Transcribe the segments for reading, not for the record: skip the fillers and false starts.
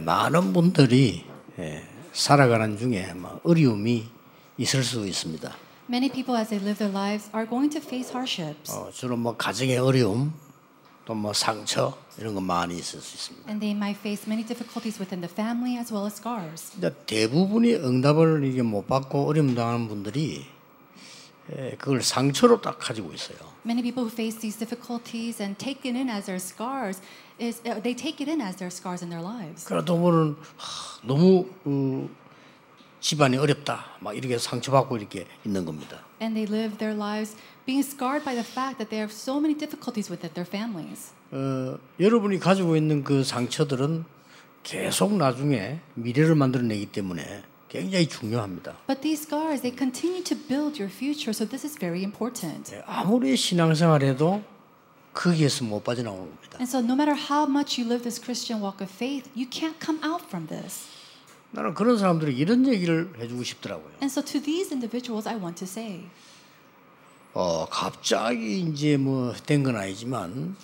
많은 분들이 살아가는 중에 어려움이 있을 수 있습니다. Many people as they live their lives are going to face hardships. 주로 가정의 어려움, 또 상처 이런 거 많이 있을 수 있습니다. And they might face many difficulties within the family as well as scars. 대부분이 응답을 못 받고 어려움 당하는 분들이 그걸 상처로 딱 가지고 있어요. Many people who face these difficulties and take it in as their scars is they take it in as their scars in their lives. 그러다 보면 너무 집안이 어렵다, 막 이렇게 상처받고 이렇게 있는 겁니다. And they live their lives being scarred by the fact that they have so many difficulties within their families. 여러분이 가지고 있는 그 상처들은 계속 나중에 미래를 만들어내기 때문에 굉장히 중요합니다. But these scars, they continue to build your future, so this is very important. 아무리 신앙생활해도 거기에서 못 빠져나오는 겁니다. And so no matter how much you live this Christian walk of faith, you can't come out from this. 나는 그런 사람들에게 이런 얘기를 해주고 싶더라고요. And so to these individuals, I want to say, 갑자기 이제 된 건 아니지만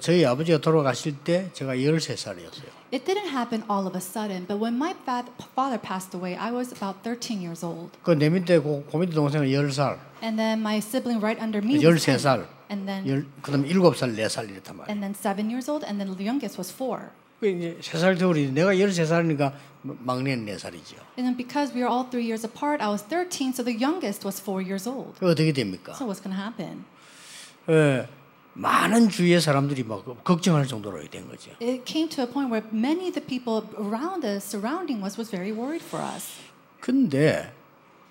저희 아버지가 돌아가실 때 제가 13살이었어요. It didn't happen all of a sudden, but when my father passed away, I was about 13 years old. 그 내 밑에 고밑 동생은 10살. And then my sibling right under me. 13살. And then 그다음 7살, 4살 이랬단 말이에요. And then 7 years old, and then the youngest was 4. 이제 3살 터울이 내가 13살이니까 막내는 4살이죠. And then because we are all 3 years apart, I was 13, so the youngest was 4 years old. 어떻게 됩니까? So what's going to happen? 많은 주위의 사람들이 막 걱정할 정도로 된 거죠. It came to a point where many of the people around us, surrounding us, was very worried for us. 근데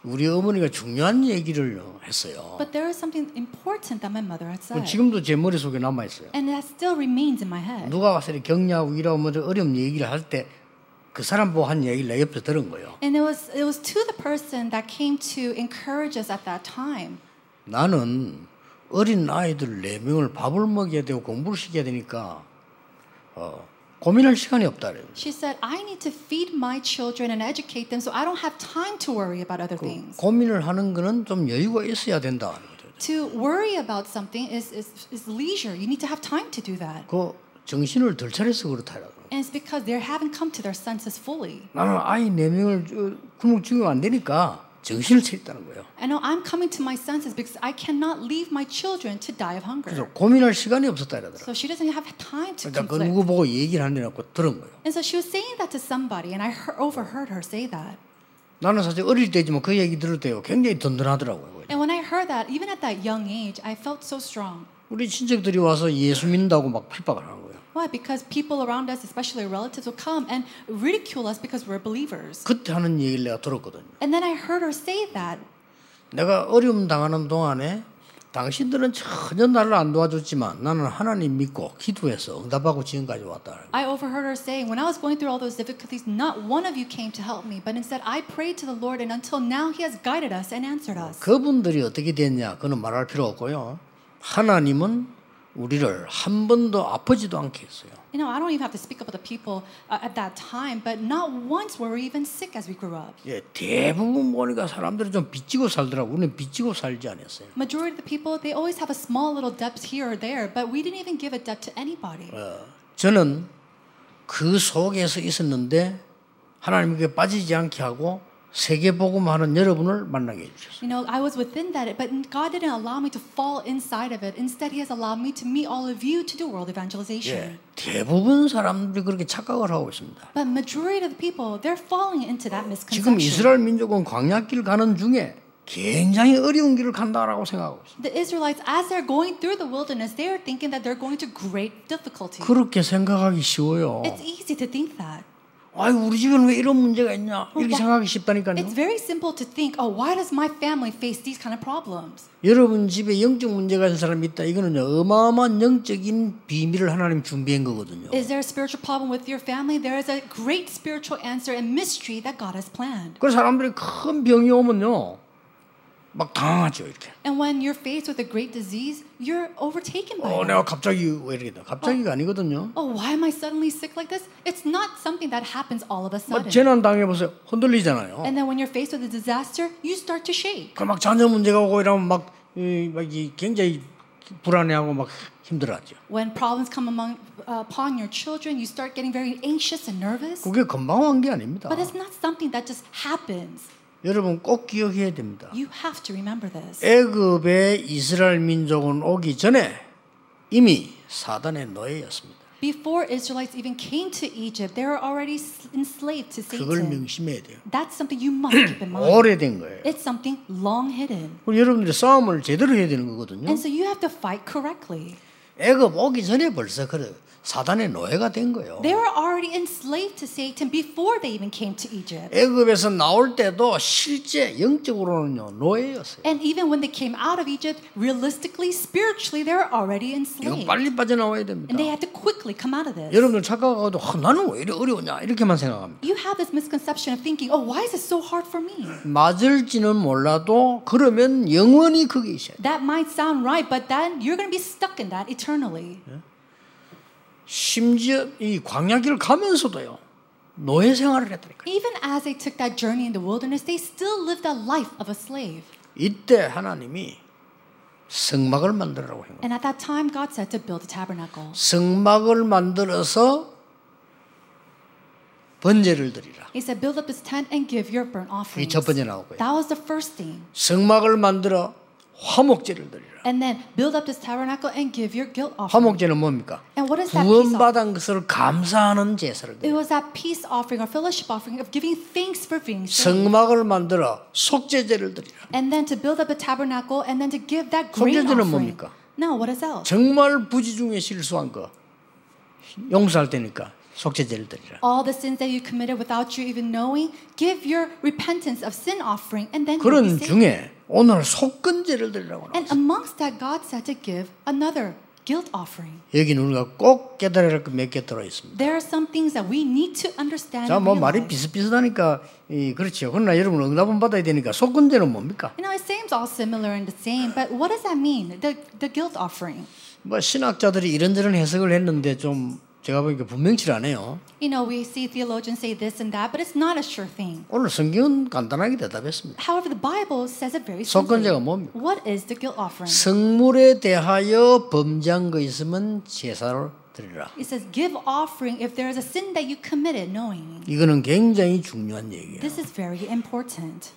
우리 어머니가 중요한 얘기를 했어요. But there is something important that my mother had said. 지금도 제 머릿속에 남아 있어요. And that still remains in my head. 누가 와서 격려하고 이러면 어려운 얘기를 할 때 그 사람 보고 한 얘기를 내 옆에 들은 거예요. And it was to the person that came to encourage us at that time. 나는 어린 아이들 4명을 밥을 먹여야 되고 공부를 시켜야 되니까 고민할 시간이 없다래요. She said, I need to feed my children and educate them, so I don't have time to worry about other things. 고민을 하는 거는 좀 여유가 있어야 된다. To worry about something is leisure. You need to have time to do that. 그 정신을 덜 차려서 그렇다라고. And it's because they haven't come to their senses fully. 나는 아이 4명을 굶어 죽이면 안 되니까 정신을 차렸다는 거예요. I know I'm coming to my senses because I cannot leave my children to die of hunger. 그래서 고민할 시간이 없었다 이러더라고요. So she doesn't have time to conflict. 그러니까 누구 보고 얘기를 하느냐고 들은 거예요. And so she was saying that to somebody, and I overheard her say that. 나는 사실 어릴 때지만 그 얘기 들을 때요 굉장히 든든하더라고요. And when I heard that, even at that young age, I felt so strong. 우리 친척들이 와서 예수 믿는다고 막 핍박을 하는 거예요. Why? Because people around us, especially relatives, will come and ridicule us because we're believers. 그때 하는 얘기를 내가 들었거든요. And then I heard her say that. 내가 어려움 당하는 동안에 당신들은 전혀 나를 안 도와줬지만 나는 하나님 믿고 기도해서 응답하고 지금까지 왔다. I overheard her saying, when I was going through all those difficulties, not one of you came to help me, but instead I prayed to the Lord, and until now He has guided us and answered us. 그분들이 어떻게 됐냐? 그는 말할 필요 없고요. 하나님은 우리를 한 번도 아프지도 않게 했어요. You know, I don't even have to speak about the people at that time, but not once were we even sick as we grew up. 예, 대부분 보니까 사람들은 좀 빚지고 살더라고. 우리는 빚지고 살지 않았어요. Majority of the people, they always have a small little debt here or there, but we didn't even give a debt to anybody. 저는 그 속에서 있었는데 하나님께 빠지지 않게 하고 세계복음하는 여러분을 만나게 해주셨어요. You know, I was within that, but God didn't allow me to fall inside of it. Instead, He has allowed me to meet all of you to do world evangelization. 예, 대부분 사람들이 그렇게 착각을 하고 있습니다. But majority of the people, they're falling into that misconception. 지금 이스라엘 민족은 광야길 가는 중에 굉장히 어려운 길을 간다라고 생각하고 있습니다. The Israelites, as they're going through the wilderness, they are thinking that they're going to great difficulty. 그렇게 생각하기 쉬워요. It's easy to think that. 아이 우리 집은 왜 이런 문제가 있냐 이렇게 생각하기 쉽다니까요. It's very simple to think, oh, why does my family face these kind of problems? 여러분 집에 영적 문제가 있는 사람이 있다. 이거는요 어마어마한 영적인 비밀을 하나님 준비한 거거든요. Is there a spiritual problem with your family? There is a great spiritual answer and mystery that God has planned. 그 사람들이 큰 병이 오면요 막 당황하죠 이렇게. And when you're faced with a great disease, you're overtaken by. 내가 갑자기 왜 이렇게 돼? 갑자기가 아니거든요. Oh, why am I suddenly sick like this? It's not something that happens all of a sudden. 재난 당해 보세요. 흔들리잖아요. And then when you're faced with a disaster, you start to shake. 그 막 자녀 문제가 오고 이러면 막 굉장히 불안해하고 막 힘들어하죠. When problems come upon your children, you start getting very anxious and nervous. 그게 금방 온 게 아닙니다. But it's not something that just happens. 여러분 꼭 기억해야 됩니다. You have to remember this. 애굽의 이스라엘 민족은 오기 전에 이미 사단의 노예였습니다. Before Israelites even came to Egypt, they were already enslaved to Satan. 그걸 명심해야 돼요. That's something you must keep in mind. 오래된 거예요. It's something long hidden. 우리 여러분들 싸움을 제대로 해야 되는 거거든요. And so you have to fight correctly. 애굽 오기 전에 벌써 그래 사단의 노예가 된 거예요. They were already enslaved to Satan before they even came to Egypt. 애굽에서 나올 때도 실제 영적으로는요 노예였어요. And even when they came out of Egypt, realistically, spiritually, they were already enslaved. 이거 빨리 빠져나와야 됩니다. And they had to quickly come out of this. 여러분들 착각하고도 나는 왜 이래 어려우냐 이렇게만 생각합니다. You have this misconception of thinking, oh, why is it so hard for me? 맞을지는 몰라도 그러면 영원히 거기 있어요. That might sound right, but then you're going to be stuck in that eternally. 심지어 이 광야길을 가면서도요 노예 생활을 했다니까. Even as they took that journey in the wilderness, they still lived the life of a slave. 이때 하나님이 성막을 만들라고 한 거예요. And at that time, God said to build a tabernacle. 성막을 만들어서 번제를 드리라. He said, build up this tent and give your burnt offerings. 이 첫 번째 나오고요. That was the first thing. 성막을 만들어 화목제를 드리라. And then build up this tabernacle and give your guilt offering. 화목제는 뭡니까? And what is that peace offering? 구원받은 것을 감사하는 제사를 드려. It was that peace offering or fellowship offering of giving thanks for being saved. 성막을 만들어 속죄제를 드리라. And then to build up a tabernacle and then to give that grain offering. 속죄제는 뭡니까? Now what is else? 정말 부지중에 실수한 거 용서할 테니까. 속죄제를 드리라. All the sins that you committed without you even knowing, give your repentance of sin offering, and then. 그런 중에 오늘 속건제를 드리라고. And amongst that, God said to give another guilt offering. 여기는 우리가 꼭 깨달아야 할 몇 개 들어 있습니다. There are some things that we need to understand. 자, 뭐 말이 비슷비슷하니까 그렇죠. 그러나 여러분 응답은 받아야 되니까 속건제는 뭡니까? You know, it seems all similar and the same, but what does that mean? The guilt offering. 뭐 신학자들이 이런저런 해석을 했는데 좀. 제가 보니까 분명치 않아요. You know, we see theologians say this and that, but it's not a sure thing. 오늘 성경은 간단하게 대답했습니다. However, the Bible says it very simply. 속건제가 뭡니까? What is the guilt offering? 성물에 대하여 범죄한 거 있으면 제사를 드리라. It says, give offering if there is a sin that you committed, knowing. 이거는 굉장히 중요한 얘기예요. This is very important.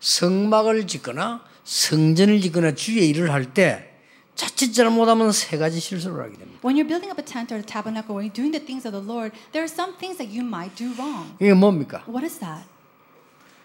성막을 짓거나 성전을 짓거나 주의 일을 할 때. 자칫 잘못하면 세 가지 실수를 하게 됩니다. When you're building up a tent or a tabernacle, when you're doing the things of the Lord, there are some things that you might do wrong. 이게 뭡니까? What is that?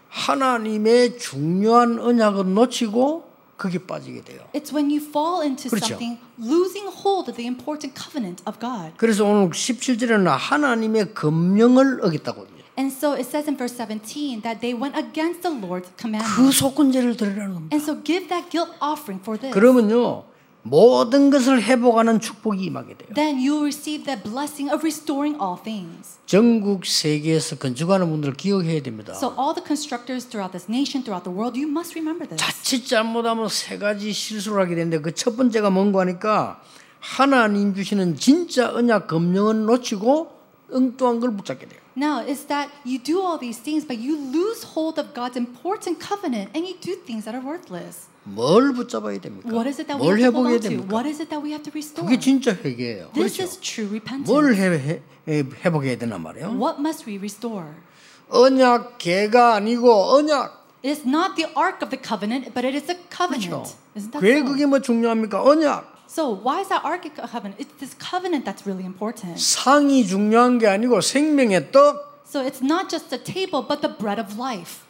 하나님의 중요한 언약을 놓치고 거기 빠지게 돼요. It's when you fall into 그렇죠? something, losing hold of the important covenant of God. 그래서 오늘 17절에는 하나님의 금령을 어겼다고 합니다. And so it says in verse 17 that they went against the Lord's commandment. 그 속건제를 드리라는 겁니다. And so give that guilt offering for this. 그러면요. 모든 것을 회복하는 축복이 임하게 돼요. Then you receive the blessing of restoring all things. 전국 세계에서 건축하는 분들 기억해야 됩니다. So all the constructors throughout this nation, throughout the world, you must remember this. 자칫 잘못하면 세 가지 실수를 하게 되는데 그 첫 번째가 뭔가 하니까 하나님 주시는 진짜 언약 금령은 놓치고 엉뚱한 걸 붙잡게 돼요. Now is that you do all these things, but you lose hold of God's important covenant, and you do things that are worthless. 뭘 붙잡아야 됩니까? 뭘 회복해야 됩니까? 그게 진짜 회개예요. 그렇죠? 뭘 회복해야 되나 말이에요? 언약 개가 아니고 언약. It's not the ark of the covenant, but it is a covenant. 왜 그게 뭐 중요합니까? 언약. So why is that ark a covenant? It's this covenant that's really important. 상이 중요한 게 아니고 생명의 떡. So it's not just the table, but the bread of life.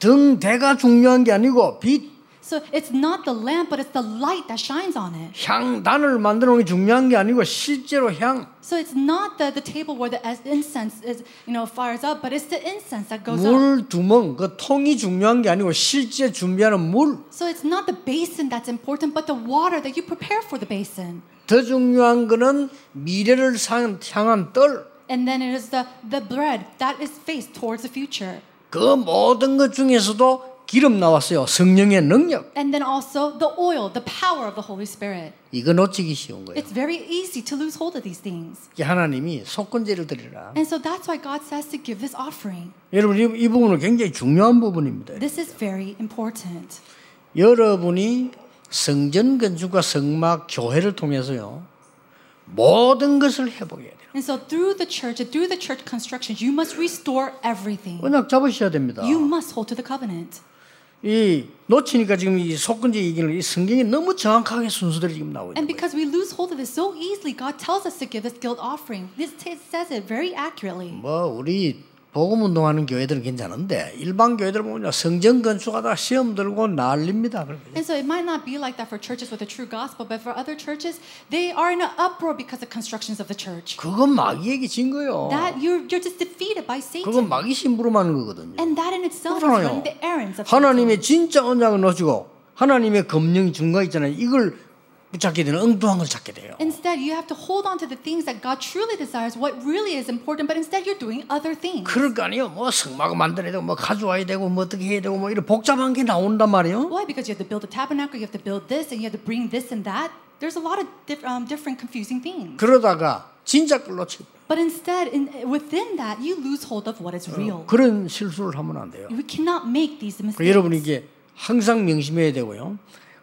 등 대가 중요한 게 아니고 빛. So it's not the lamp, but it's the light that shines on it. 향단을 만드는 게 중요한 게 아니고 실제로 향. So it's not the table where the incense is, you know, fires up, but it's the incense that goes up. 물 두멍, 그 통이 중요한 게 아니고 실제 준비하는 물. So it's not the basin that's important, but the water that you prepare for the basin. 더 중요한 거는 미래를 향한 떨. And then it is the bread that is faced towards the future. 그 모든 것 중에서도. 기름 나왔어요. 성령의 능력. And then also the oil, the power of the Holy Spirit. 이거 놓치기 쉬운 거예요. It's very easy to lose hold of these things. 하나님이 속건제를 드리라. And so that's why God says to give this offering. 여러분 이 부분은 굉장히 중요한 부분입니다. This is very important. 여러분이 성전 건축과 성막 교회를 통해서요. 모든 것을 회복해야 돼요. And so through the church construction, you must restore everything. 언약 잡으셔야 됩니다. You must hold to the covenant. 이 놓치니까 지금 이 속건지 이기는 이 성경이 너무 정확하게 순서대로 지금 나오고 있어요. And because we lose hold of it so easily, God tells us to give this guilt offering. This says it very accurately. 뭐 우리 복음 운동하는 교회들은 괜찮은데 일반 교회들 보면 성전 건축하다 가 시험 들고 난립니다. And so it might not be like that for churches with a true gospel, but for other churches, they are in an uproar because of constructions of the church. 그건 마귀에게 진 거예요. That you're just defeated by Satan. 그건 마귀 심부름만 하는 거거든요. And that in itself is one of the errands of Satan. 하나님의 진짜 언약을 놓치고 하나님의 검령이 증거 있잖아요. 이걸 붙잡게 되는 엉뚱한 걸 찾게 돼요. Instead, you have to hold on to the things that God truly desires, what really is important, but instead you're doing other things. 그럴 거 아니에요. 뭐 성막을 만들어야 되고, 뭐 가져와야 되고, 뭐 어떻게 해야 되고, 뭐 이런 복잡한 게 나온단 말이에요. Why? Because you have to build a tabernacle, you have to build this, and you have to bring this and that. There's a lot of different confusing things. 그러다가 진짜 걸로 치고. But instead, within that, you lose hold of what is real. 그런 실수를 하면 안 돼요. We cannot make these mistakes. 여러분 이게 항상 명심해야 되고요.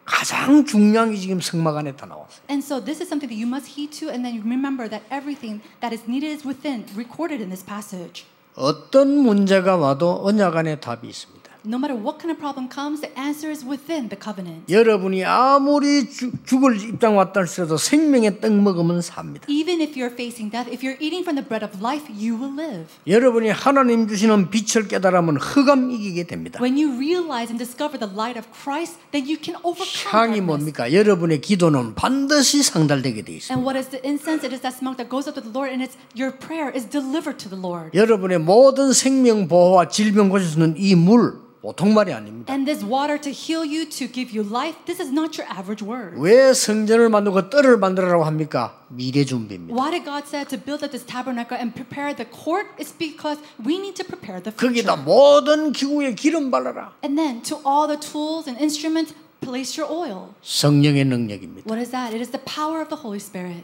가장 중요한 게 지금 성막 안에 다 나왔어요. And so this is something that you must heed to, and then remember that everything that is needed is within, recorded in this passage. 어떤 문제가 와도 언약 안에 답이 있습니다. No matter what kind of problem comes, the answer is within the covenant. 여러분이 아무리 죽을 입장 왔다 할지라도 생명의 떡 먹으면 삽니다. Even if you're facing death, if you're eating from the bread of life, you will live. 여러분이 하나님 주시는 빛을 깨달으면 흑암 이기게 됩니다. When you realize and discover the light of Christ, then you can overcome. 향이 뭡니까? 여러분의 기도는 반드시 상달되게 돼 있습니다. And what is the incense? It is that smoke that goes up to the Lord, and it's your prayer is delivered to the Lord. 여러분의 모든 생명 보호와 질병 고치는 이 물. 보통 말이 아닙니다. And this water to heal you, to give you life, this is not your average word. 왜 성전을 만들고 뜰을 만들라고 합니까? 미래 준비입니다. Why did God say to build up this tabernacle and prepare the court? It's because we need to prepare the future. 거기다 모든 기구에 기름 발라라. And then to all the tools and instruments, place your oil. 성령의 능력입니다. What is that? It is the power of the Holy Spirit.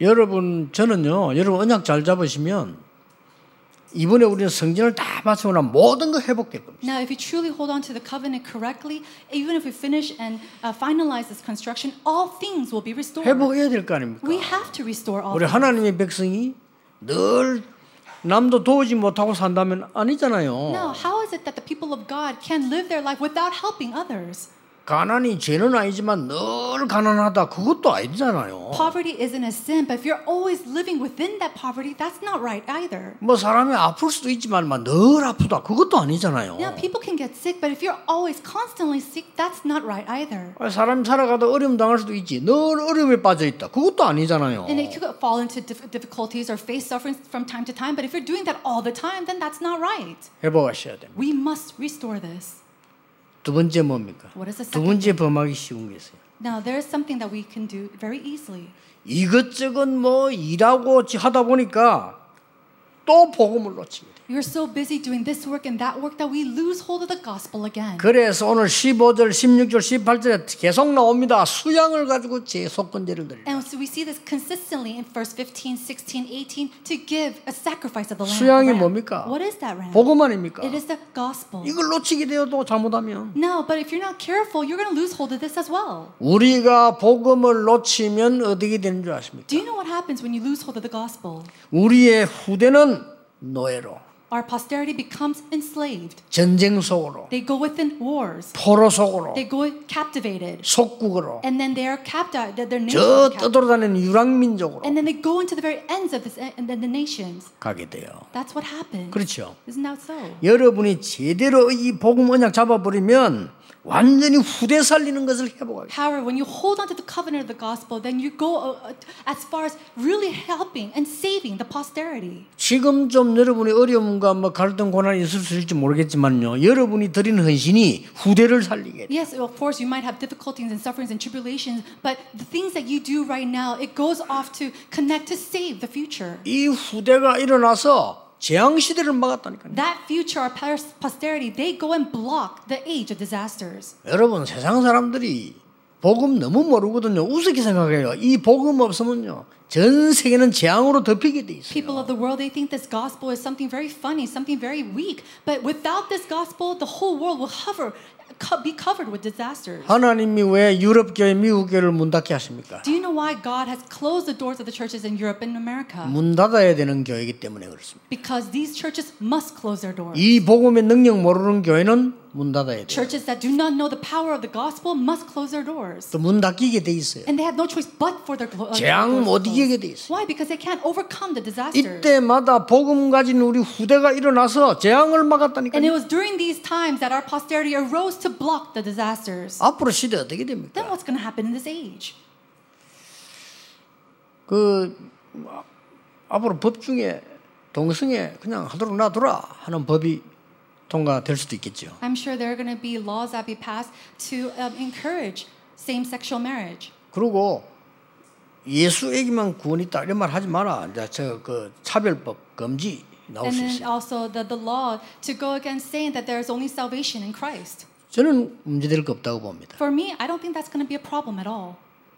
여러분 저는요, 여러분 언약 잘 잡으시면. 이번에 우리는 성전을 다 마치고 나면 모든 거 회복될 겁니다. Now, if you truly hold on to the covenant correctly, even if we finish and finalize this construction, all things will be restored. 회복해야 될 거 아닙니까? We have to restore all. 우리 하나님의 백성이 늘 남도 도우지 못하고 산다면 아니잖아요. Now, how is it that the people of God can live their life without helping others? 가난이 죄는 아니지만 늘 가난하다 그것도 아니잖아요. Poverty isn't a sin, but if you're always living within that poverty, that's not right either. 뭐 사람이 아플 수도 있지만 늘 아프다 그것도 아니잖아요. Now people can get sick, but if you're always constantly sick, that's not right either. 사람 살아가다 어려움 당할 수도 있지 늘 어려움에 빠져 있다 그것도 아니잖아요. And it could fall into difficulties or face suffering from time to time, but if you're doing that all the time, then that's not right. 회복하셔야 됩니다. We must restore this. 두 번째 뭡니까? 두 번째 범하기 쉬운 게 있어요. Now there is something that we can do very easily. 이것저것 뭐 일하고 하다 보니까 또 복음을 놓칩니다. You're so busy doing this work and that work that we lose hold of the gospel again. 그래서 오늘 15절, 16절, 18절에 계속 나옵니다. 수양을 가지고 제 속건제를 드리라. And so we see this consistently in verse 15, 16, 18 to give a sacrifice of the lamb. 수양이 뭡니까? What is that ram? 복음 아닙니까? It is the gospel. 이걸 놓치게 되어도 잘못하면. No, but if you're not careful, you're going to lose hold of this as well. 우리가 복음을 놓치면 어떻게 되는 줄 아십니까? Do you know what happens when you lose hold of the gospel? 우리의 후대는 노예로. Our posterity becomes enslaved. 전쟁 속으로. They go within wars. 포로 속으로. They go captivated. 속국으로. And then they are captured. Their nations. 저 떠돌아다니는 유랑 민족으로. And then they go into the very ends of this and then the nations. 가게 돼요. That's what happens. 그렇죠. Isn't that so? 여러분이 제대로 이 복음 언약 잡아버리면 완전히 후대 살리는 것을 회복하게. However, when you hold on to the covenant of the gospel, then you go as far as really helping and saving the posterity. 지금 좀 여러분이 어려움 뭐 갈등 고난이 있을 수 있을지 모르겠지만요. 여러분이 드리는 헌신이 후대를 살리게. Yes, of course you might have difficulties and sufferings and tribulations, but the things that you do right now, it goes off to connect to save the future. 이 후대가 일어나서 재앙 시대를 막았다니까요. That future or posterity, they go and block the age of disasters. 여러분 세상 사람들이 복음 너무 모르거든요. 우습게 생각해요. 이 복음 없으면요. 전 세계는 재앙으로 덮이게 돼 있어요. People of the world, they think this gospel is something very funny, something very weak. But without this gospel, the whole world will hover be covered with disasters. 하나님이 왜 유럽 교회, 미국 교회를 문 닫게 하십니까? Do you know why God has closed the doors of the churches in Europe and America? 문 닫아야 되는 교회이기 때문에 그렇습니다. Because these churches must close their doors. 이 복음의 능력 모르는 교회는 문 닫아야 돼요. Churches that do not know the power of the gospel must close their doors. 또 문 닫히게 돼 있어요. And they have no choice but for their doors. 재앙 못 이기게 돼 있어요. Why? Because they can't overcome the disasters. 이때마다 복음 가진 우리 후대가 일어나서 재앙을 막았다니까요. And it was during these times that our posterity arose to block the disasters. 앞으로 시대 어떻게 됩니까? Then what's going to happen in this age? 앞으로 법 중에 동성애 그냥 하도록 놔둬라 하는 법이 통과될 수도 있겠죠. I'm sure there are going to be laws that be passed to encourage same-sexual marriage. 그리고 예수에게만 구원이 있다 이런 말 하지 마라. 이제 그 차별법 금지 나올 수 있어요. And then also the law to go against saying that there is only salvation in Christ. 저는 문제될 거 없다고 봅니다. For me, I don't think that's going to be a problem at all.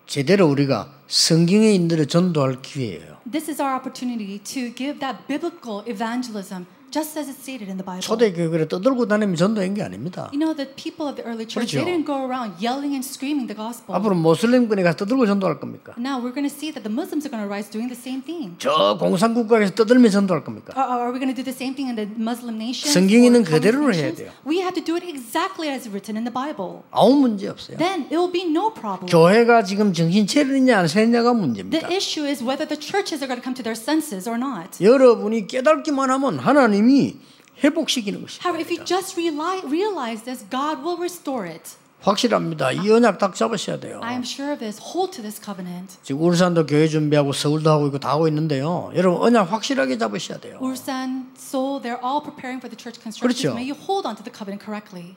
제대로 우리가 성경의 인도를 전도할 기회예요. This is our opportunity to give that biblical evangelism. Just as it's stated in the Bible. 초대교회를 떠들고 다니면 전도한 게 아닙니다. You know the people of the early church they didn't go around yelling and screaming the gospel. 앞으로 모슬림권에 가서 떠들고 전도할 겁니까? Now we're going to see that the Muslims are going to rise doing the same thing. 저 공산국가에서 떠들면 전도할 겁니까? Are we going to do the same thing in the Muslim nations? 성경에는 그대로 해야 돼요. We have to do it exactly as written in the Bible. 아무 문제 없어요. Then it will be no problem. 교회가 지금 정신 차리느냐 안 차리느냐가 문제입니다. The issue is whether the churches are going to come to their senses or not. 여러분이 깨닫기만 하면 하나님 회복시키는 것입니다. However, if you just realize this, God will restore it. 확실합니다. 이 언약 딱 잡으셔야 돼요. I am sure of this. Hold to this covenant. 지금 울산도 교회 준비하고 서울도 하고 있고 다 하고 있는데요. 여러분 언약 확실하게 잡으셔야 돼요. Ulsan, Seoul, they're all preparing for the church construction. May you hold on to the covenant correctly.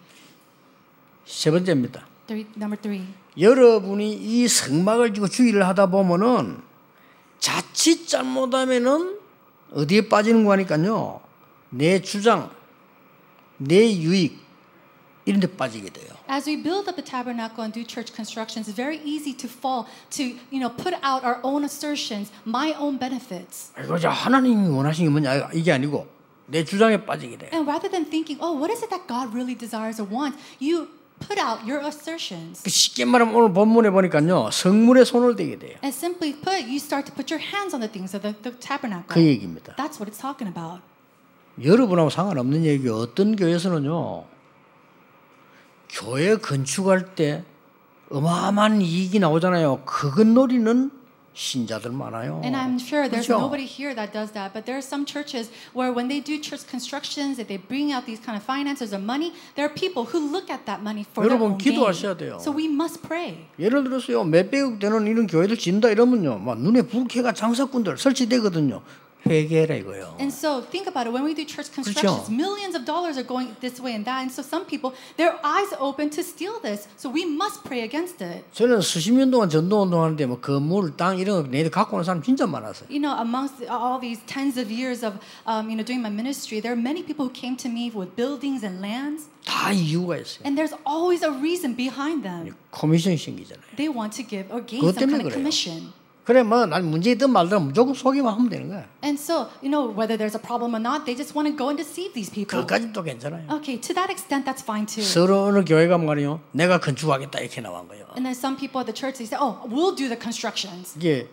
세 번째입니다. Number 3. 여러분이 이 성막을 지고 주의를 하다 보면은 자칫 잘못하면은 어디에 빠지는 거 하니까요. 내 주장, 내 유익 이런 데 빠지게 돼요. As we build up the tabernacle and do church constructions, it's very easy to fall to, you know, put out our own assertions, my own benefits. 이거 하나님이 원하시는 게 뭐냐 이게 아니고 내 주장에 빠지게 돼요. And rather than thinking, oh, what is it that God really desires or wants, you put out your assertions. 쉽게 말하면 오늘 본문에 보니까요 성물에 손을 대게 돼요. And simply put, you start to put your hands on the things of the tabernacle. 그 얘기입니다. That's what it's talking about. 여러분하고 상관없는 얘기 어떤 교회에서는요 교회 건축할 때 어마어마한 이익이 나오잖아요. 그것 노리는 신자들 많아요. And I'm sure there's nobody here that does that, but there are some churches where when they do church constructions, if they bring out these kind of finances or money, there are people who look at that money for their own gain. So we must pray. 예를 들어서요 몇 배억 되는 이런 교회들 짓는다 이러면요 막 눈에 불쾌가 장사꾼들 설치되거든요. 회개라 이거요. And so think about it. When we do church constructions, millions of dollars are going this way and that. And so some people, their eyes are open to steal this. So we must pray against it. 저는 수십 년 동안 전도 운동하는데 뭐 건물, 땅 이런 거 내가 갖고 오는 사람 진짜 많았어요. You know, amongst all these tens of years of, you know, doing my ministry, there are many people who came to me with buildings and lands. 다 이유가 있어요. And there's always a reason behind them. 커미션이 생기잖아요. They want to give or gain some kind of commission. 그래 뭐 난 문제든 말든 무조건 속이만 하면 되는 거야. And so, you know, whether there's a problem or not, they just want to go and deceive these people. 그것까지도 괜찮아요. Okay, to that extent, that's fine too. 서로 어느 교회가 말이요, 내가 건축하겠다 이렇게 나온 거예요. And then some people at the church they say, oh, we'll do the constructions. 이게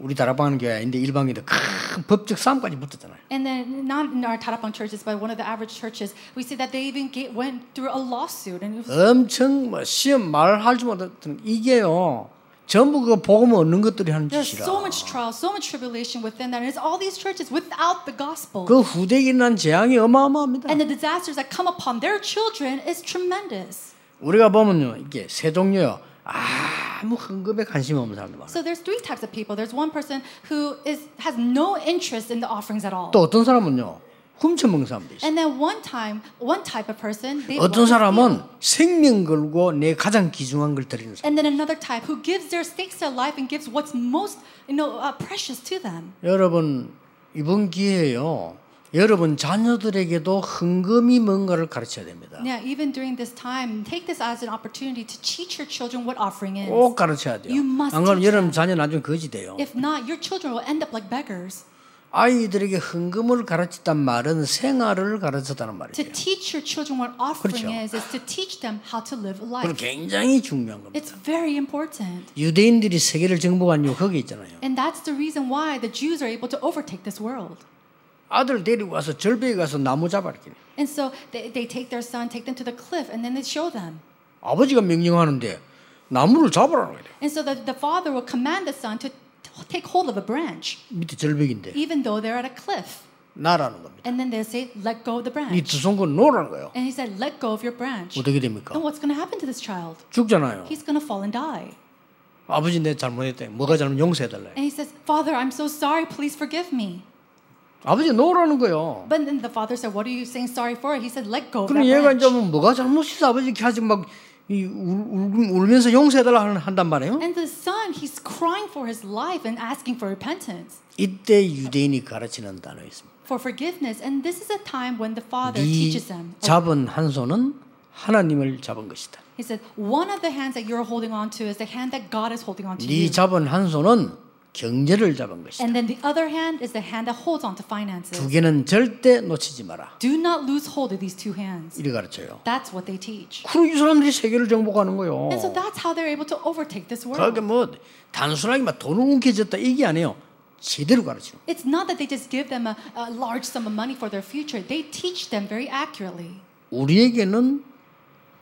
우리 다락방 교회인데 일반인들 큰 법적 싸움까지 붙었잖아요. And then not in our 다락방 churches, but one of the average churches, we see that they even went through a lawsuit. And it was 엄청 뭐 시험 말할 줄 모르는 이게요. 전부 그 복음을 얻는 것들이 하는 짓이라. There's so much trial, so much tribulation within that, and it's all these churches without the gospel. 그 후대에 난 재앙이 어마어마합니다. And the disasters that come upon their children is tremendous. 우리가 보면요, 이게 세 종류요. 아무 헌금에 관심 없는 사람들 많아요. So there's three types of people. There's one person who has no interest in the offerings at all. 또 어떤 사람은요, 훔쳐먹는 사람도 있어요. And then one type of person, they 어떤 사람은 생명 걸고 내 가장 귀중한 걸 드리는 사람. And then another type who gives their stakes their life and gives what's most, you know, precious to them. 여러분 이번 기회에요. 여러분 자녀들에게도 헌금이 뭔가를 가르쳐야 됩니다. Yeah, even during this time, take this as an opportunity to teach your children what offering is. 꼭 가르쳐야 돼요. 안 그러면 여러분 자녀 나중에 거지 돼요. If not, your children will end up like beggars. 아이들에게 헌금을 가르치단 말은 생활을 가르쳤다는 말이에요. To teach your children what offering is to teach them how to live life. 굉장히 중요한 겁니다. It's very important. 유대인들이 세계를 정복한 이유 거기 있잖아요. And that's the reason why the Jews are able to overtake this world. 아들 데리고 와서 절벽에 가서 나무 잡아버리네. And so they take their son, take them to the cliff, and then they show them. 아버지가 명령하는데 나무를 잡으라는 거예요. And so the father will command the son to take hold of a branch. 밑에 절벽인데. Even though they're at a cliff. 나라는 겁니다. And then they say, "Let go of the branch." 이 두 손 놓으라는 거예요. And he said, "Let go of your branch." 어떻게 됩니까? And what's going to happen to this child? 죽잖아요. He's going to fall and die. 아버지 내 잘못했대. 뭐가 잘못 용서해 달래. And he says, "Father, I'm so sorry. Please forgive me." 아버지 놓으라는 거예요. But then the father said, "What are you saying sorry for?" He said, "Let go of that branch." 그럼 얘가 이제 뭐가 잘못이지 아버지 계속 막 울면서 용서해달라 한단 말이에요. And the son, he's crying for his life and asking for repentance. 이때 유대인이 가르치는 단어 있습니다. For forgiveness, and this is a time when the father teaches them. 네 잡은 한 손은 하나님을 잡은 것이다. He said, "One of the hands that you're holding on to is the hand that God is holding on to you." 네 잡은 한 손은 경제를 잡은 것이다. And then the other hand is the hand that holds on to finances. 두 개는 절대 놓치지 마라. Do not lose hold of these two hands. 이렇게 가르쳐요. That's what they teach. 그리고 이 사람들이 세계를 정복하는 거예요. And so that's how they're able to overtake this world. 그러니까 뭐 단순하게 막 돈을 움켜쥐었다 이게 아니에요. 제대로 가르쳐. It's not that they just give them a large sum of money for their future. They teach them very accurately. 우리에게는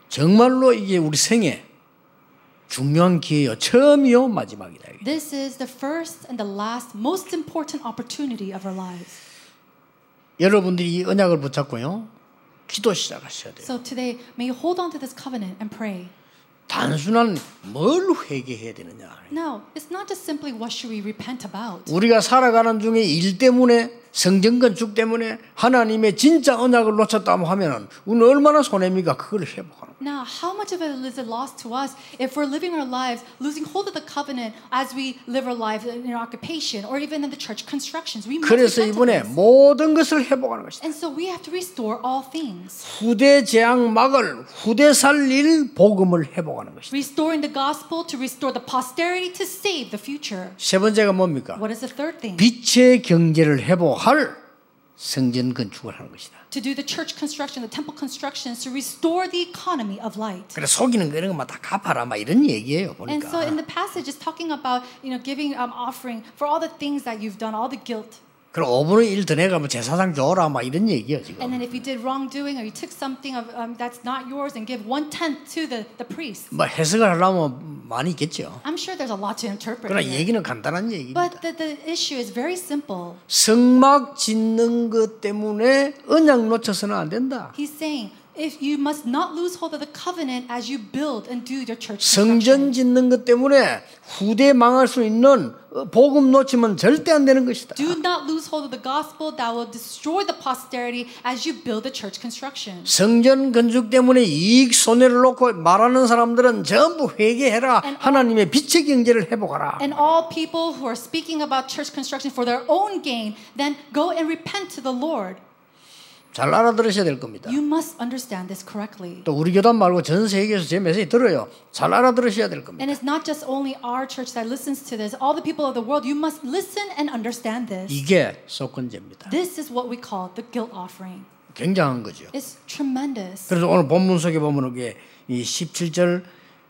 정말로 이게 우리 생애 중요한 기회요. 처음이요, 마지막이다. This is the first and the last most important opportunity of our lives. 여러분들이 이 언약을 붙잡고요. 기도 시작하셔야 돼요. So today may you hold on to this covenant and pray. 단순한 뭘 회개해야 되느냐. No, it's not just simply what should we repent about. 우리가 살아가는 중에 일 때문에 성전 건축 때문에 하나님의 진짜 언약을 놓쳤다고 하면은 우리는 얼마나 손해입니까? 그걸 회복하는. Now, how much of it is a loss to us if we're living our lives losing hold of the covenant as we live our lives in our occupation or even in the church constructions? We must 그래서 이번에 모든 것을 회복하는 것이다. And so we have to restore all things. 후대 재앙 막을 후대 살릴 복음을 회복하는 것이다. Restoring the gospel to restore the posterity to save the future. 세 번째가 뭡니까? What is the third thing? 빛의 경제를 회복. 할 성전 건축을 하는 것이다. To do the church construction, the temple construction, to restore the economy of light. 그래 속이는 거 이런 거 막 다 갚아라, 막 이런 얘기예요. 보니까. And so in the passage is talking about, you know, giving offering for all the things that you've done, all the guilt. 그럼 5분의 1 더 내가면 제사장 줘라, 막 이런 얘기예요 지금. And then if you did wrongdoing or you took something of that's not yours and give 1/10 to the priest. 뭐 해석을 하려면 많이 있겠죠. I'm sure there's a lot to interpret. 그러나 얘기는 간단한 얘기입니다. But the issue is very simple. 성막 짓는 것 때문에 언약 놓쳐서는 안 된다. He's saying if you must not lose hold of the covenant as you build and do your church. 성전 짓는 것 때문에 후대 망할 수 있는 복음 놓치면 절대 안 되는 것이다. Do not lose hold of the gospel that will destroy the posterity as you build the church construction. 성전 건축 때문에 이익 손해를 놓고 말하는 사람들은 전부 회개해라. 하나님의 빛의 경제를 회복하라. And all people who are speaking about church construction for their own gain, then go and repent to the Lord. 잘 알아들으셔야 될 겁니다. You must understand this correctly. 또 우리 교단 말고 전 세계에서 제 메시지 들어요. 잘 알아들으셔야 될 겁니다. And it's not just only our church that listens to this. All the people of the world, you must listen and understand this. 이게 속건제입니다. This is what we call the guilt offering. 굉장한 거죠. It's tremendous. 그래서 오늘 본문 속에 보면 이게 17절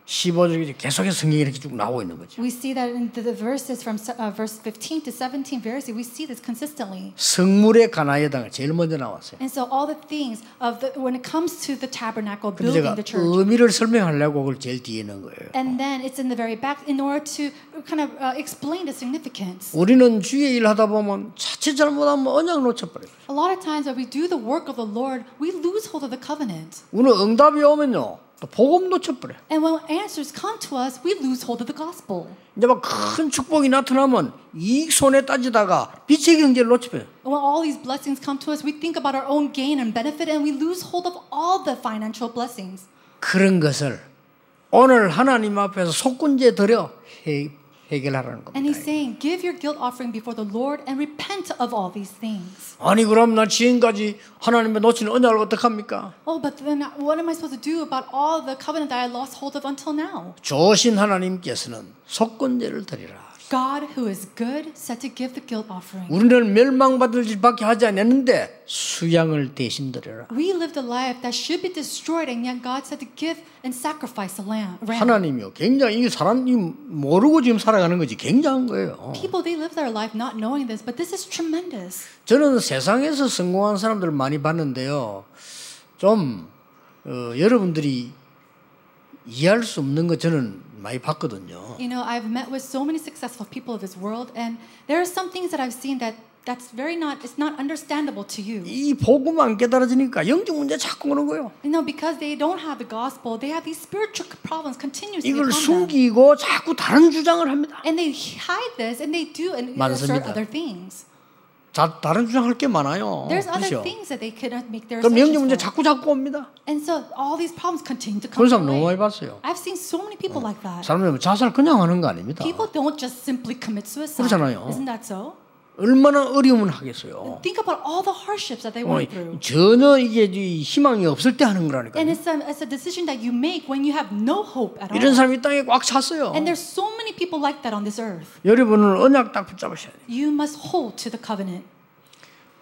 15절이 계속해서 성경이 이렇게 쭉 나오고 있는 거죠. We see that in the verses from verse 15 to 17 verses we see this consistently. 성물의 가나의 땅 제일 먼저 나왔어요. And so all the things of the when it comes to the tabernacle building the church. 의미를 설명하려고 그걸 제일 뒤에 넣은 거예요. And then it's in the very back in order to kind of explain the significance. 우리는 주의 일하다 보면 자칫 잘못하면 언약 놓쳐버려요. A lot of times when we do the work of the Lord, we lose hold of the covenant. 우리 응답이 오면요. 복음 놓쳐버려. And when answers come to us, we lose hold of the gospel. 이제 막 큰 축복이 나타나면 이 손에 따지다가 빛의 경제를 놓쳐버려. When all these blessings come to us, we think about our own gain and benefit, and we lose hold of all the financial blessings. 그런 것을 오늘 하나님 앞에서 속건제 드려 해결하라는 겁니다. And he's saying, give your guilt offering before the Lord and repent of all these things. 아니 그럼 나 지금까지 하나님의 놓친 언약을 어떡합니까? Oh, but then what am I supposed to do about all the covenant that I lost hold of until now? 조신 하나님께서는 속건제를 드리라. God who is good said to give the guilt offering. 우리를 멸망받을 짓밖에 하지 않았는데 수양을 대신 드려라. We lived a life that should be destroyed, and yet God said to give and sacrifice a lamb. 하나님이요, 굉장히 이 사람이 모르고 지금 살아가는 거지 굉장한 거예요. People they live their life not knowing this, but this is tremendous. 저는 세상에서 성공한 사람들 많이 봤는데요, 좀 여러분들이 이해할 수 없는 거 저는 많이 봤거든요. You know, I've met with so many successful people of this world, and there are some things that I've seen that's not understandable to you. 이 복음 안 깨달아지니까 영적 문제 자꾸 오는 거예요. You know, because they don't have the gospel, they have these spiritual problems continuously. 이걸 숨기고 자꾸 다른 주장을 합니다. And they hide this, and they do and assert other things. 다른 주장할 게 많아요. 그렇죠? 그럼 영적 문제 자꾸 옵니다. 그런 사람 너무 많이 봤어요. 사람들은 자살 그냥 하는 거 아닙니다. 그렇잖아요. 얼마나 어려움을 하겠어요. 전혀 이게 희망이 없을 때 하는 거라니까요. 이런 사람이 땅에 꽉 찼어요. 여러분은 언약 딱 붙잡으셔야 돼요.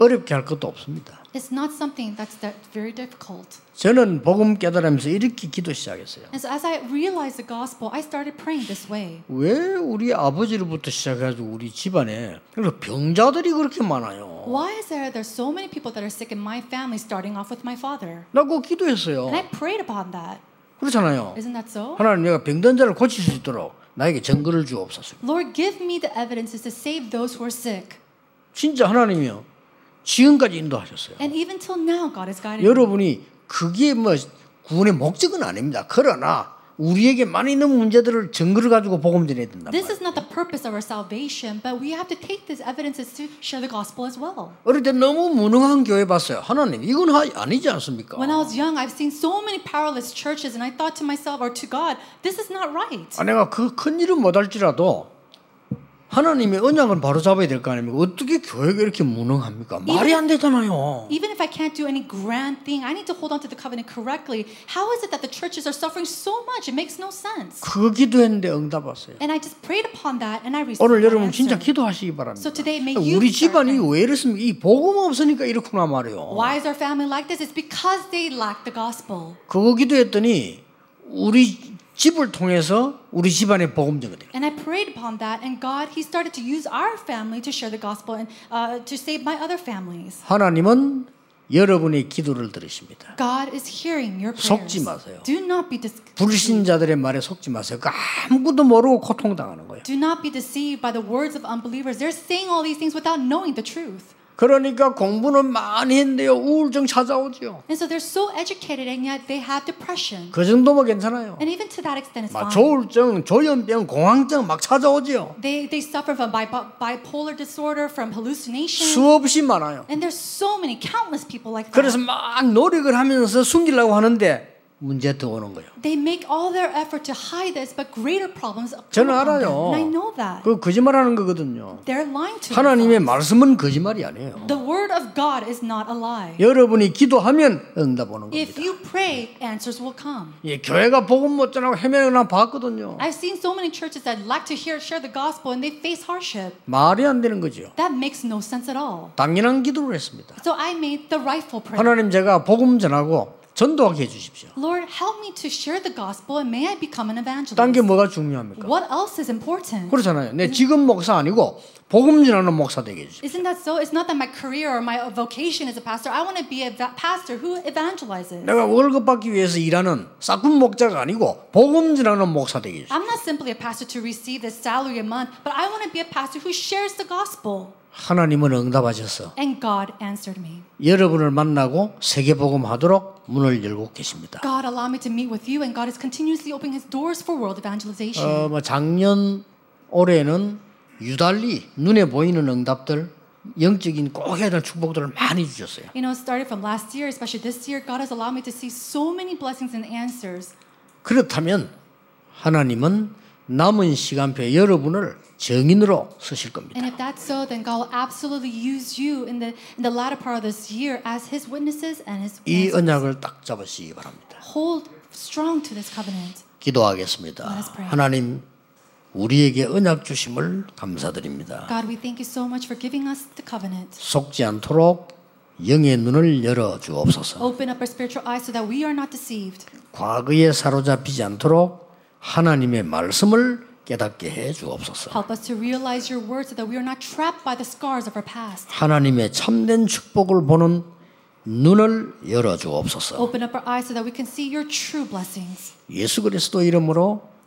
어렵게 할 것도 없습니다. It's not something that's very difficult. 저는 복음 깨달으면서 이렇게 기도 시작했어요. And so as I realized the gospel, I started praying this way. 왜 우리 아버지로부터 시작해서 우리 집안에 병자들이 그렇게 많아요? Why is there's so many people that are sick in my family, starting off with my father? 나 그거 기도했어요. And I prayed upon that. 그렇잖아요. Isn't that so? 하나님, 내가 병든 자를 고칠 수 있도록 나에게 증거를 주옵소서. Lord, give me the evidences to save those who are sick. 진짜 하나님이요. 지금까지 인도하셨어요. And even till now, God has guided 여러분이 그게 뭐 구원의 목적은 아닙니다. 그러나 우리에게 많이 있는 문제들을 증거를 가지고 복음 전해야 된다. This is not the purpose of our salvation, but we have to take these evidences to share the gospel as well. 어릴 때 너무 무능한 교회 봤어요. 하나님, 이건 아니지 않습니까? When I was young, I've seen so many powerless churches, and I thought to myself or to God, this is not right. 아, 내가 그 큰 일은 못할지라도. 하나님의 언약은 바로 잡아야 될 거 아닙니까? 어떻게 교회가 이렇게 무능합니까? 말이 안 되잖아요. Even if I can't do any grand thing, I need to hold on to the covenant correctly. How is it that the churches are suffering so much? It makes no sense. 그 기도했는데 응답 왔어요. And I just prayed upon that, and I received. 오늘 여러분 진짜 기도하시기 바랍니다. So today, may you. 우리 집안이 왜 이렇습니까? 이 복음 없으니까 이렇구나 말이요. Why is our family like this? It's because they lack the gospel. 그거 기도했더니 우리. 집을 통해서 우리 집안의 복음 전해야 돼요. And I prayed upon that, and God, He started to use our family to share the gospel and to save my other families. 하나님은 여러분의 기도를 들으십니다. God is hearing your prayers. 속지 마세요. Do not be deceived. 불신자들의 말에 속지 마세요. 아무것도 모르고 고통 당하는 거예요. Do not be deceived by the words of unbelievers. They're saying all these things without knowing the truth. 그러니까 공부는 많이 했는데요. 우울증 찾아오지요. And so they're so educated, and yet they have depression. 그 정도면 괜찮아요. And even to that extent, it's fine. 조울증, 조현병, 공황증 막 찾아오지요. They suffer from bipolar disorder, from hallucinations. 수없이 많아요. And there's so many countless people like that. 그래서 막 노력을 하면서 숨기려고 하는데 문제 더 오는 거예요. They make all their effort to hide this, but greater problems come. 저는 알아요. And I know that. 그 거짓말하는 거거든요. They're lying to. 하나님의 말씀은 거짓말이 아니에요. The word of God is not a lie. 여러분이 기도하면 응답 오는 겁니다. If you pray, answers will come. 예, 교회가 복음 못 전하고 헤매는 난 봤거든요. I've seen so many churches that lack to share the gospel, and they face hardship. 말이 안 되는 거죠. That makes no sense at all. 당연한 기도를 했습니다. So I made the rightful prayer. 하나님, 제가 복음 전하고. 전도하게 해 주십시오. Lord, help me to share the gospel, and may I become an evangelist. 딴 게 뭐가 중요합니까? What else is important? 그렇잖아요. 내 지금 목사 아니고 복음 전하는 목사 되게 해 주십시오. Isn't that so? It's not that my career or my vocation as a pastor. I want to be a pastor who evangelizes. 내가 월급 받기 위해서 일하는 싹군 목자가 아니고 복음 전하는 목사 되게 해 주십시오. I'm not simply a pastor to receive the salary a month, but I want to be a pastor who shares the gospel. 하나님은 응답하셨어. And God answered me. 여러분을 만나고 세계 복음하도록 문을 열고 계십니다. God allow me to meet with you, and God is continuously opening His doors for world evangelization. 작년 올해는 유달리 눈에 보이는 응답들. 영적인 꼭 해야 될 축복들을 많이 주셨어요. You know, started from last year, especially this year, God has allowed me to see so many blessings and answers. 그렇다면 하나님은 남은 시간표에 여러분을 증인으로 쓰실 겁니다. And if that's so, then God will absolutely use you in the latter part of this year as His witnesses and His. 이 언약을 딱 잡으시기 바랍니다. Hold strong to this covenant. 기도하겠습니다. 하나님, 우리에게 언약 주심을 감사드립니다. God, we thank you so much for giving us the covenant. 속지 않도록 영의 눈을 열어 주옵소서. Open up our spiritual eyes so that we are not deceived. 과거에 사로잡히지 않도록 하나님의 말씀을 깨닫게 해 주옵소서. Help us to realize your words so that we are not trapped by the scars of our past. 하나님의 참된 축복을 보는 눈을 열어 주옵소서. Open up our eyes so that we can see your true blessings. 예수 그리스도 이름으로